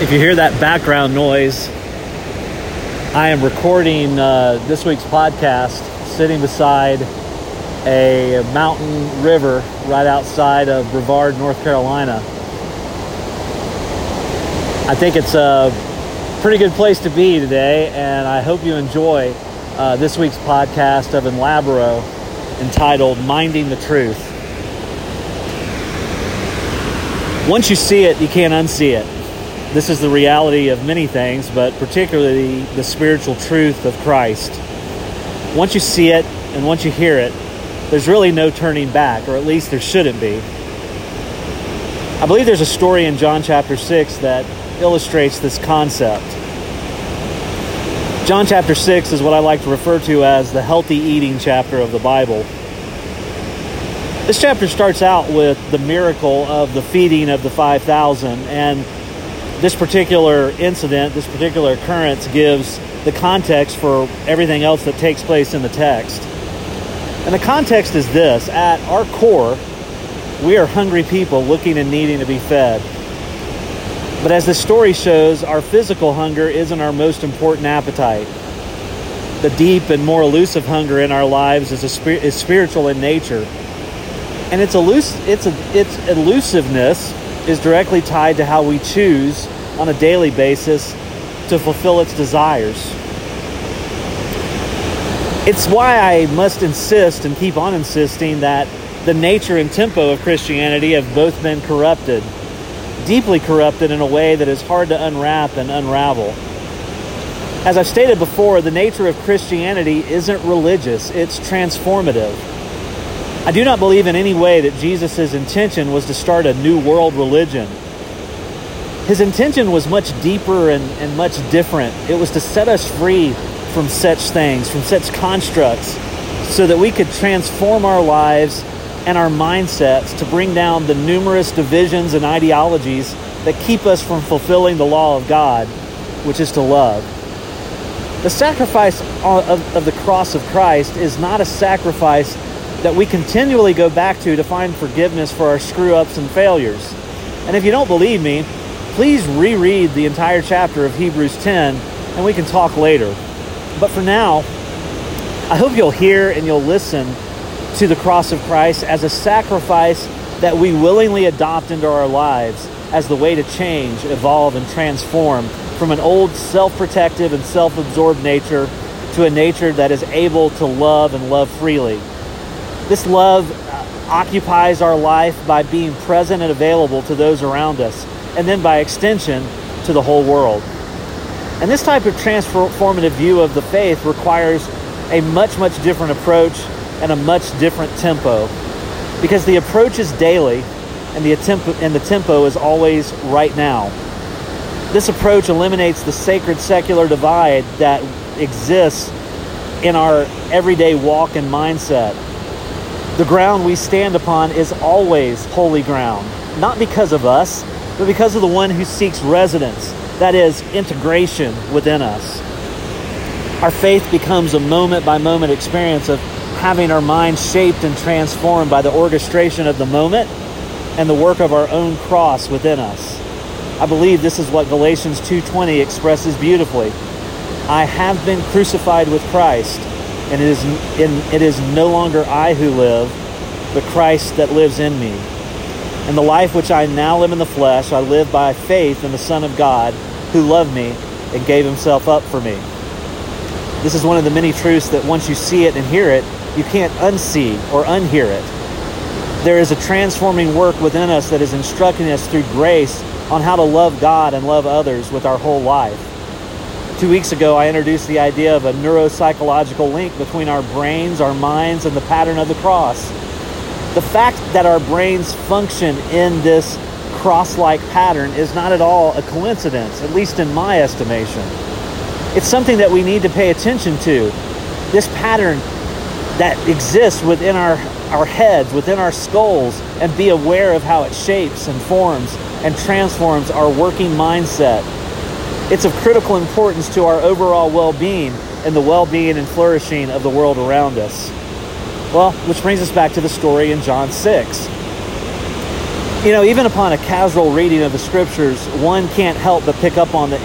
If you hear that background noise, I am recording this week's podcast sitting beside a mountain river right outside of Brevard, North Carolina. I think it's a pretty good place to be today, and I hope you enjoy this week's podcast of In Labro entitled Minding the Truth. Once you see it, you can't unsee it. This is the reality of many things, but particularly the spiritual truth of Christ. Once you see it and once you hear it, there's really no turning back, or at least there shouldn't be. I believe there's a story in John chapter 6 that illustrates this concept. John chapter 6 is what I like to refer to as the healthy eating chapter of the Bible. This chapter starts out with the miracle of the feeding of the 5,000, and this particular incident, this particular occurrence, gives the context for everything else that takes place in the text. And the context is this: at our core, we are hungry people looking and needing to be fed. But as the story shows, our physical hunger isn't our most important appetite. The deep and more elusive hunger in our lives is spiritual in nature. And its elusiveness is directly tied to how we choose on a daily basis to fulfill its desires. It's why I must insist and keep on insisting that the nature and tempo of Christianity have both been corrupted, deeply corrupted in a way that is hard to unwrap and unravel. As I've stated before, the nature of Christianity isn't religious, it's transformative. I do not believe in any way that Jesus' intention was to start a new world religion. His intention was much deeper and much different. It was to set us free from such things, from such constructs, so that we could transform our lives and our mindsets to bring down the numerous divisions and ideologies that keep us from fulfilling the law of God, which is to love. The sacrifice of the cross of Christ is not a sacrifice that we continually go back to find forgiveness for our screw-ups and failures. And if you don't believe me, please reread the entire chapter of Hebrews 10, and we can talk later. But for now, I hope you'll hear and you'll listen to the cross of Christ as a sacrifice that we willingly adopt into our lives as the way to change, evolve, and transform from an old self-protective and self-absorbed nature to a nature that is able to love and love freely. This love occupies our life by being present and available to those around us, and then by extension, to the whole world. And this type of transformative view of the faith requires a much, much different approach and a much different tempo, because the approach is daily and the tempo is always right now. This approach eliminates the sacred secular divide that exists in our everyday walk and mindset. The ground we stand upon is always holy ground, not because of us, but because of the one who seeks residence, that is, integration within us. Our faith becomes a moment-by-moment experience of having our minds shaped and transformed by the orchestration of the moment and the work of our own cross within us. I believe this is what Galatians 2:20 expresses beautifully. I have been crucified with Christ, and it is no longer I who live, but Christ that lives in me. And the life which I now live in the flesh, I live by faith in the Son of God, who loved me and gave himself up for me. This is one of the many truths that once you see it and hear it, you can't unsee or unhear it. There is a transforming work within us that is instructing us through grace on how to love God and love others with our whole life. 2 weeks ago, I introduced the idea of a neuropsychological link between our brains, our minds, and the pattern of the cross. The fact that our brains function in this cross-like pattern is not at all a coincidence, at least in my estimation. It's something that we need to pay attention to. This pattern that exists within our heads, within our skulls, and be aware of how it shapes and forms and transforms our working mindset. It's of critical importance to our overall well-being and the well-being and flourishing of the world around us. Well, which brings us back to the story in John 6. You know, even upon a casual reading of the scriptures, one can't help but pick up on the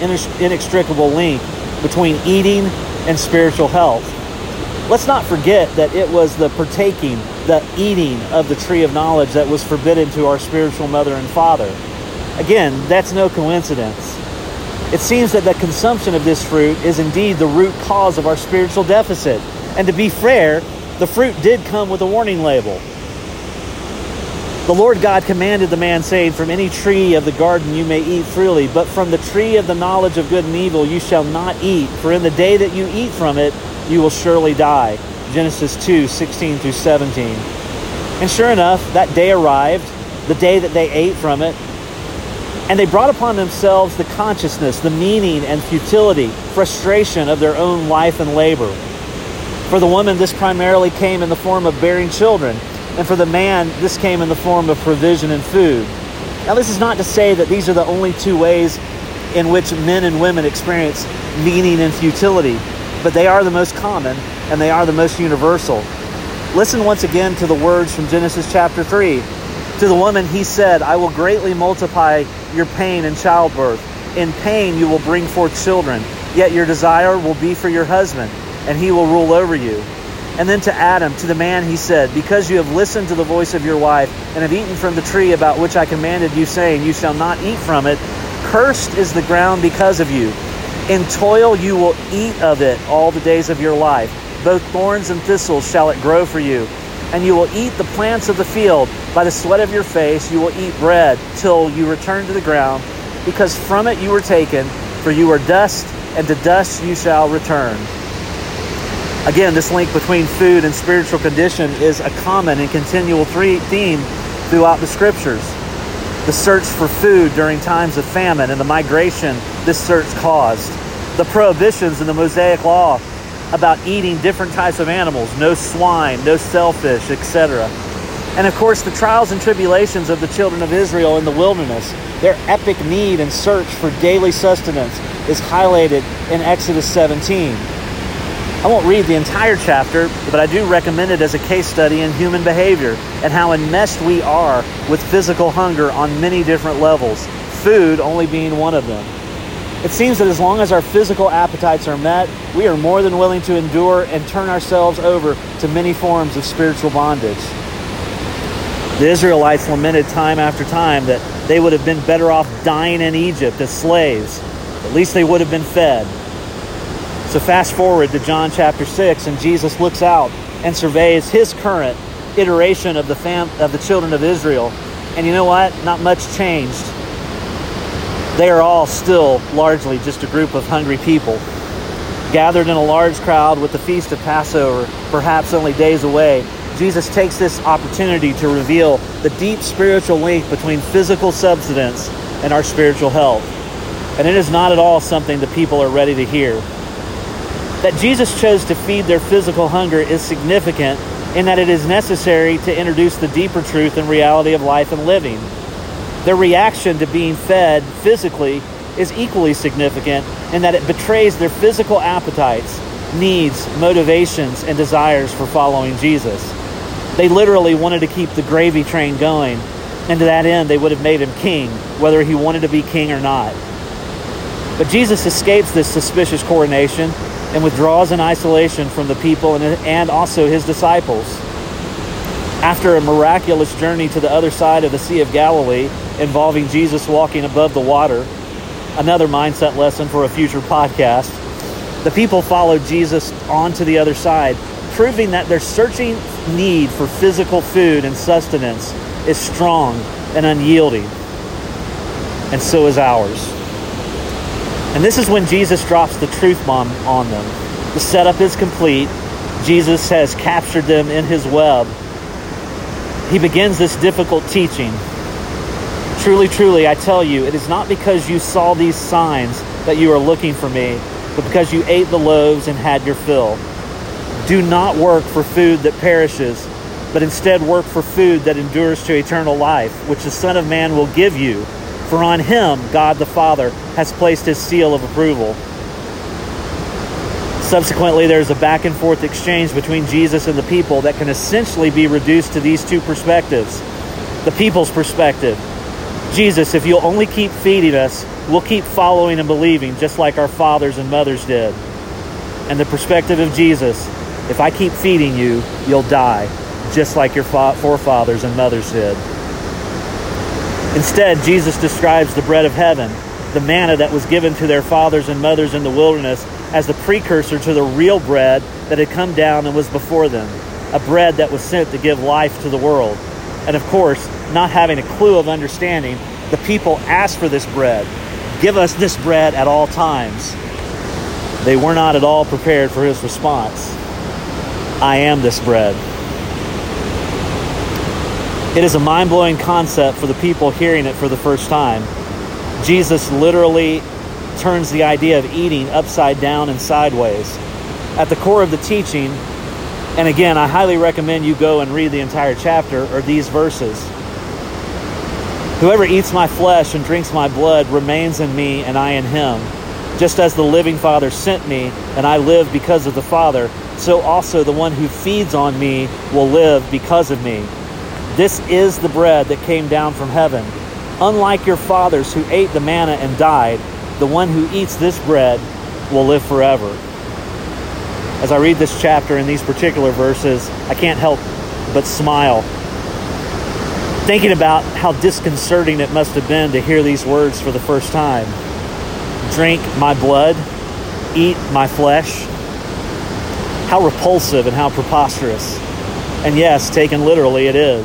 inextricable link between eating and spiritual health. Let's not forget that it was the partaking, the eating of the tree of knowledge that was forbidden to our spiritual mother and father. Again, that's no coincidence. It seems that the consumption of this fruit is indeed the root cause of our spiritual deficit. And to be fair, the fruit did come with a warning label. The Lord God commanded the man, saying, "From any tree of the garden you may eat freely, but from the tree of the knowledge of good and evil you shall not eat, for in the day that you eat from it you will surely die." Genesis 2:16 through 17. And sure enough, that day arrived, the day that they ate from it, and they brought upon themselves the consciousness, the meaning and futility, frustration of their own life and labor. For the woman, this primarily came in the form of bearing children, and for the man, this came in the form of provision and food. Now, this is not to say that these are the only two ways in which men and women experience meaning and futility, but they are the most common and they are the most universal. Listen once again to the words from Genesis chapter 3. To the woman he said, "I will greatly multiply your pain in childbirth. In pain you will bring forth children, yet your desire will be for your husband, and he will rule over you." And then to Adam, to the man, he said, "Because you have listened to the voice of your wife and have eaten from the tree about which I commanded you, saying, 'You shall not eat from it,' cursed is the ground because of you. In toil you will eat of it all the days of your life. Both thorns and thistles shall it grow for you. And you will eat the plants of the field. By the sweat of your face you will eat bread till you return to the ground, because from it you were taken, for you are dust, and to dust you shall return." Again, this link between food and spiritual condition is a common and continual theme throughout the scriptures. The search for food during times of famine and the migration this search caused. The prohibitions in the Mosaic law about eating different types of animals, no swine, no shellfish, etc. And of course, the trials and tribulations of the children of Israel in the wilderness, their epic need and search for daily sustenance is highlighted in Exodus 17. I won't read the entire chapter, but I do recommend it as a case study in human behavior and how enmeshed we are with physical hunger on many different levels, food only being one of them. It seems that as long as our physical appetites are met, we are more than willing to endure and turn ourselves over to many forms of spiritual bondage. The Israelites lamented time after time that they would have been better off dying in Egypt as slaves. At least they would have been fed. So fast forward to John chapter 6, and Jesus looks out and surveys his current iteration of the children of Israel. And you know what? Not much changed. They are all still largely just a group of hungry people, gathered in a large crowd with the feast of Passover, perhaps only days away. Jesus takes this opportunity to reveal the deep spiritual link between physical subsistence and our spiritual health. And it is not at all something the people are ready to hear. That Jesus chose to feed their physical hunger is significant in that it is necessary to introduce the deeper truth and reality of life and living. Their reaction to being fed physically is equally significant in that it betrays their physical appetites, needs, motivations, and desires for following Jesus. They literally wanted to keep the gravy train going, and to that end they would have made him king, whether he wanted to be king or not. But Jesus escapes this suspicious coronation and withdraws in isolation from the people and also his disciples. After a miraculous journey to the other side of the Sea of Galilee involving Jesus walking above the water, another mindset lesson for a future podcast, the people followed Jesus onto the other side, proving that their searching need for physical food and sustenance is strong and unyielding, and so is ours. And this is when Jesus drops the truth bomb on them. The setup is complete. Jesus has captured them in his web. He begins this difficult teaching. "Truly, truly, I tell you, it is not because you saw these signs that you are looking for me, but because you ate the loaves and had your fill. Do not work for food that perishes, but instead work for food that endures to eternal life, which the Son of Man will give you. For on him, God the Father has placed his seal of approval." Subsequently, there's a back and forth exchange between Jesus and the people that can essentially be reduced to these two perspectives. the people's perspective. Jesus, if you'll only keep feeding us, we'll keep following and believing, just like our fathers and mothers did. And the perspective of Jesus, if I keep feeding you, you'll die, just like your forefathers and mothers did. Instead, Jesus describes the bread of heaven, the manna that was given to their fathers and mothers in the wilderness, as the precursor to the real bread that had come down and was before them, a bread that was sent to give life to the world. And of course, not having a clue of understanding, the people asked for this bread. Give us this bread at all times. They were not at all prepared for his response. I am this bread. It is a mind-blowing concept for the people hearing it for the first time. Jesus literally turns the idea of eating upside down and sideways. At the core of the teaching, and again, I highly recommend you go and read the entire chapter, are these verses. Whoever eats my flesh and drinks my blood remains in me and I in him. Just as the living Father sent me and I live because of the Father, so also the one who feeds on me will live because of me. This is the bread that came down from heaven. Unlike your fathers who ate the manna and died, the one who eats this bread will live forever. As I read this chapter and these particular verses, I can't help but smile, thinking about how disconcerting it must have been to hear these words for the first time. Drink my blood, eat my flesh. How repulsive and how preposterous. And yes, taken literally it is.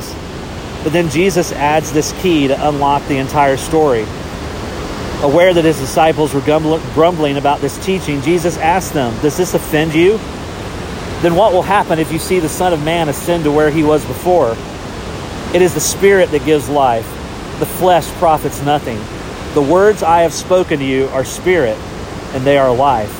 But then Jesus adds this key to unlock the entire story. Aware that his disciples were grumbling about this teaching, Jesus asked them, does this offend you? Then what will happen if you see the Son of Man ascend to where he was before? It is the Spirit that gives life. The flesh profits nothing. The words I have spoken to you are spirit, and they are life.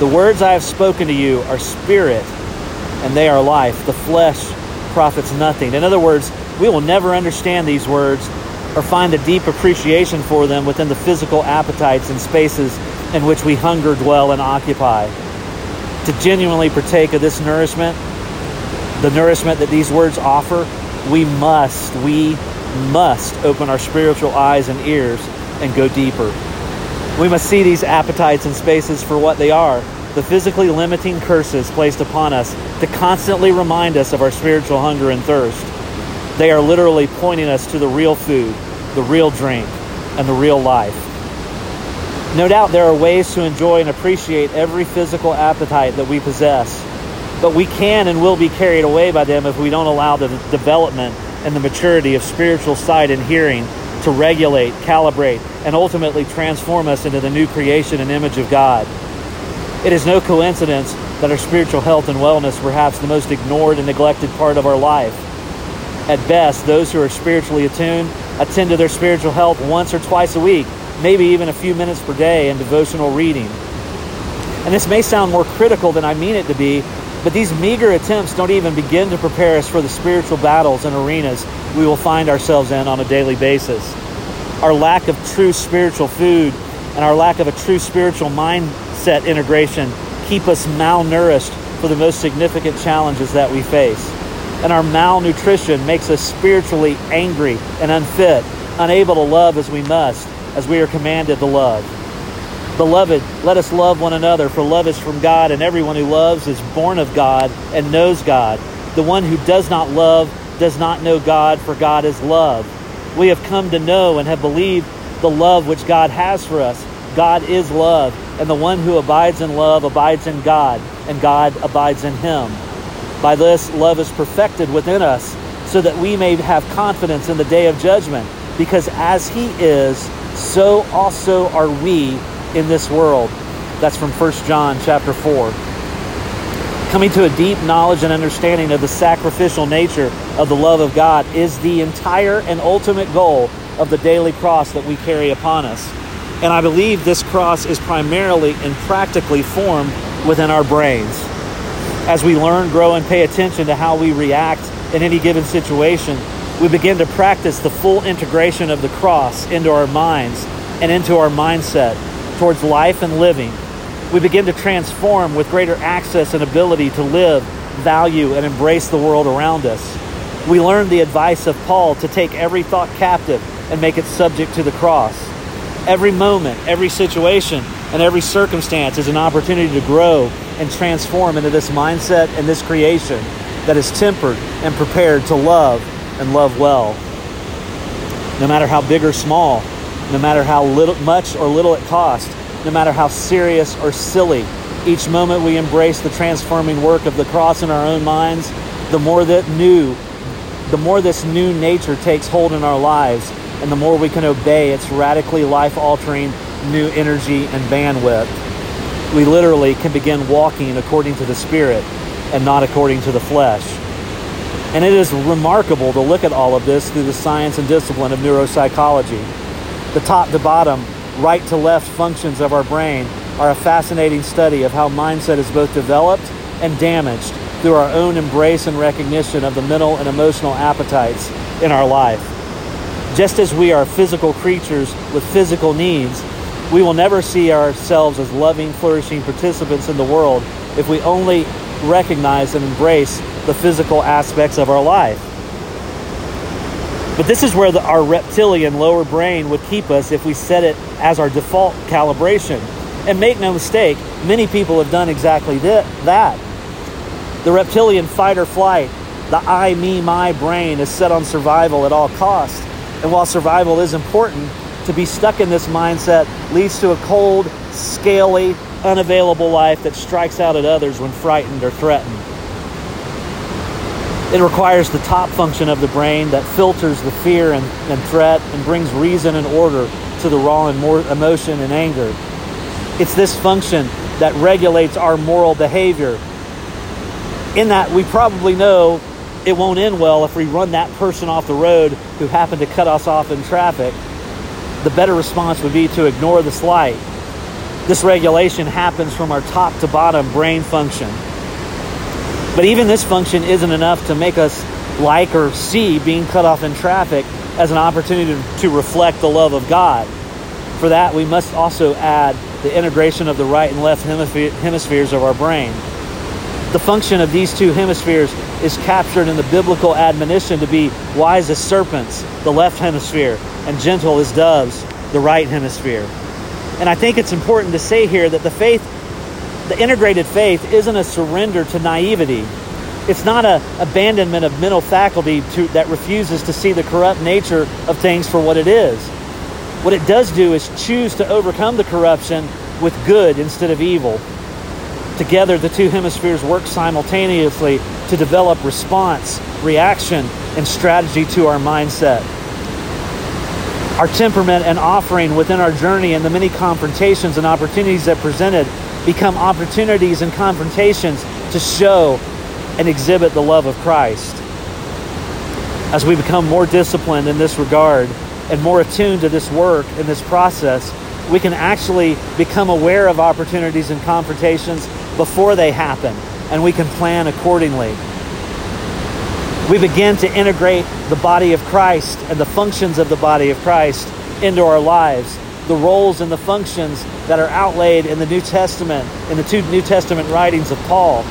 The words I have spoken to you are spirit, and they are life. The flesh profits nothing. In other words, we will never understand these words or find a deep appreciation for them within the physical appetites and spaces in which we hunger, dwell, and occupy. To genuinely partake of this nourishment, the nourishment that these words offer, we must open our spiritual eyes and ears and go deeper. We must see these appetites and spaces for what they are, the physically limiting curses placed upon us to constantly remind us of our spiritual hunger and thirst. They are literally pointing us to the real food, the real drink, and the real life. No doubt there are ways to enjoy and appreciate every physical appetite that we possess, but we can and will be carried away by them if we don't allow the development and the maturity of spiritual sight and hearing to regulate, calibrate, and ultimately transform us into the new creation and image of God. It is no coincidence that our spiritual health and wellness is perhaps the most ignored and neglected part of our life. At best, those who are spiritually attuned attend to their spiritual health once or twice a week, maybe even a few minutes per day in devotional reading. And this may sound more critical than I mean it to be, but these meager attempts don't even begin to prepare us for the spiritual battles and arenas we will find ourselves in on a daily basis. Our lack of true spiritual food and our lack of a true spiritual mindset integration keep us malnourished for the most significant challenges that we face. And our malnutrition makes us spiritually angry and unfit, unable to love as we must, as we are commanded to love. Beloved, let us love one another, for love is from God, and everyone who loves is born of God and knows God. The one who does not love does not know God, for God is love. We have come to know and have believed the love which God has for us. God is love, and the one who abides in love abides in God, and God abides in him. By this, love is perfected within us, so that we may have confidence in the day of judgment, because as he is, so also are we in this world. That's from 1 John chapter 4. Coming to a deep knowledge and understanding of the sacrificial nature of the love of God is the entire and ultimate goal of the daily cross that we carry upon us. And I believe this cross is primarily and practically formed within our brains. As we learn, grow, and pay attention to how we react in any given situation, we begin to practice the full integration of the cross into our minds and into our mindset towards life and living. We begin to transform with greater access and ability to live, value, and embrace the world around us. We learn the advice of Paul to take every thought captive and make it subject to the cross. Every moment, every situation, and every circumstance is an opportunity to grow and transform into this mindset and this creation that is tempered and prepared to love and love well. No matter how big or small, no matter how little, much or little it costs, no matter how serious or silly, each moment we embrace the transforming work of the cross in our own minds, the more this new nature takes hold in our lives, and the more we can obey its radically life-altering new energy and bandwidth. We literally can begin walking according to the Spirit and not according to the flesh. And it is remarkable to look at all of this through the science and discipline of neuropsychology. The top to bottom, right to left functions of our brain are a fascinating study of how mindset is both developed and damaged through our own embrace and recognition of the mental and emotional appetites in our life. Just as we are physical creatures with physical needs, we will never see ourselves as loving, flourishing participants in the world if we only recognize and embrace the physical aspects of our life. But this is where our reptilian lower brain would keep us if we set it as our default calibration. And make no mistake, many people have done exactly that. The reptilian fight or flight, the I, me, my brain is set on survival at all costs. And while survival is important, to be stuck in this mindset leads to a cold, scaly, unavailable life that strikes out at others when frightened or threatened. It requires the top function of the brain that filters the fear and threat and brings reason and order to the raw and more emotion and anger. It's this function that regulates our moral behavior. In that, we probably know it won't end well if we run that person off the road who happened to cut us off in traffic. The better response would be to ignore the slight. This regulation happens from our top to bottom brain function. But even this function isn't enough to make us like or see being cut off in traffic as an opportunity to reflect the love of God. For that, we must also add the integration of the right and left hemispheres of our brain. The function of these two hemispheres is captured in the biblical admonition to be wise as serpents, the left hemisphere, and gentle as doves, the right hemisphere. And I think it's important to say here that the integrated faith isn't a surrender to naivety. It's not an abandonment of mental faculty that refuses to see the corrupt nature of things for what it is. What it does do is choose to overcome the corruption with good instead of evil. Together, the two hemispheres work simultaneously to develop response, reaction, and strategy to our mindset. Our temperament and offering within our journey and the many confrontations and opportunities that presented become opportunities and confrontations to show and exhibit the love of Christ. As we become more disciplined in this regard and more attuned to this work and this process, we can actually become aware of opportunities and confrontations before they happen, and we can plan accordingly. We begin to integrate the body of Christ and the functions of the body of Christ into our lives, the roles and the functions that are outlaid in the New Testament, in the two New Testament writings of Paul.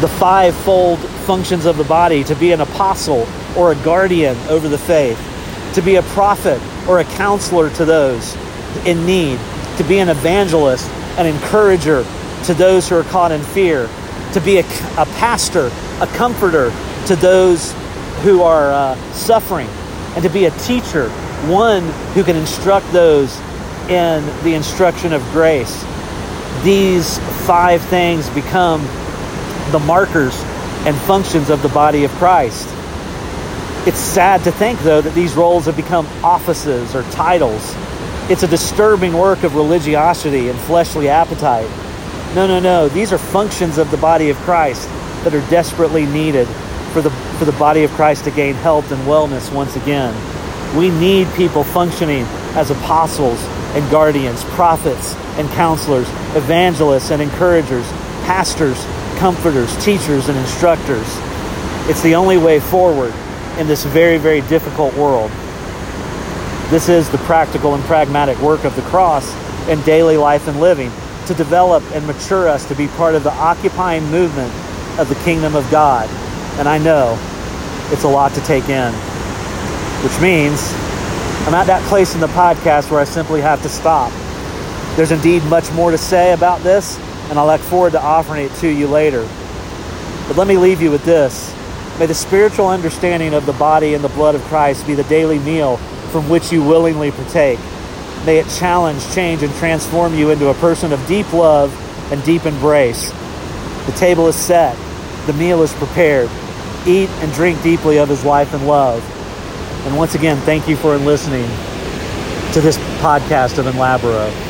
The fivefold functions of the body: to be an apostle or a guardian over the faith, to be a prophet or a counselor to those in need, to be an evangelist, an encourager to those who are caught in fear, to be a pastor, a comforter to those who are suffering, and to be a teacher, one who can instruct those in the instruction of grace. These five things become the markers and functions of the body of Christ. It's sad to think, though, that these roles have become offices or titles. It's a disturbing work of religiosity and fleshly appetite. No. These are functions of the body of Christ that are desperately needed for the body of Christ to gain health and wellness once again. We need people functioning as apostles and guardians, prophets and counselors, evangelists and encouragers, pastors, comforters, teachers, and instructors. It's the only way forward in this very, very difficult world. This is the practical and pragmatic work of the cross in daily life and living to develop and mature us to be part of the occupying movement of the kingdom of God. And I know it's a lot to take in, which means I'm at that place in the podcast where I simply have to stop. There's indeed much more to say about this, and I look forward to offering it to you later. But let me leave you with this. May the spiritual understanding of the body and the blood of Christ be the daily meal from which you willingly partake. May it challenge, change, and transform you into a person of deep love and deep embrace. The table is set. The meal is prepared. Eat and drink deeply of his life and love. And once again, thank you for listening to this podcast of In Labro.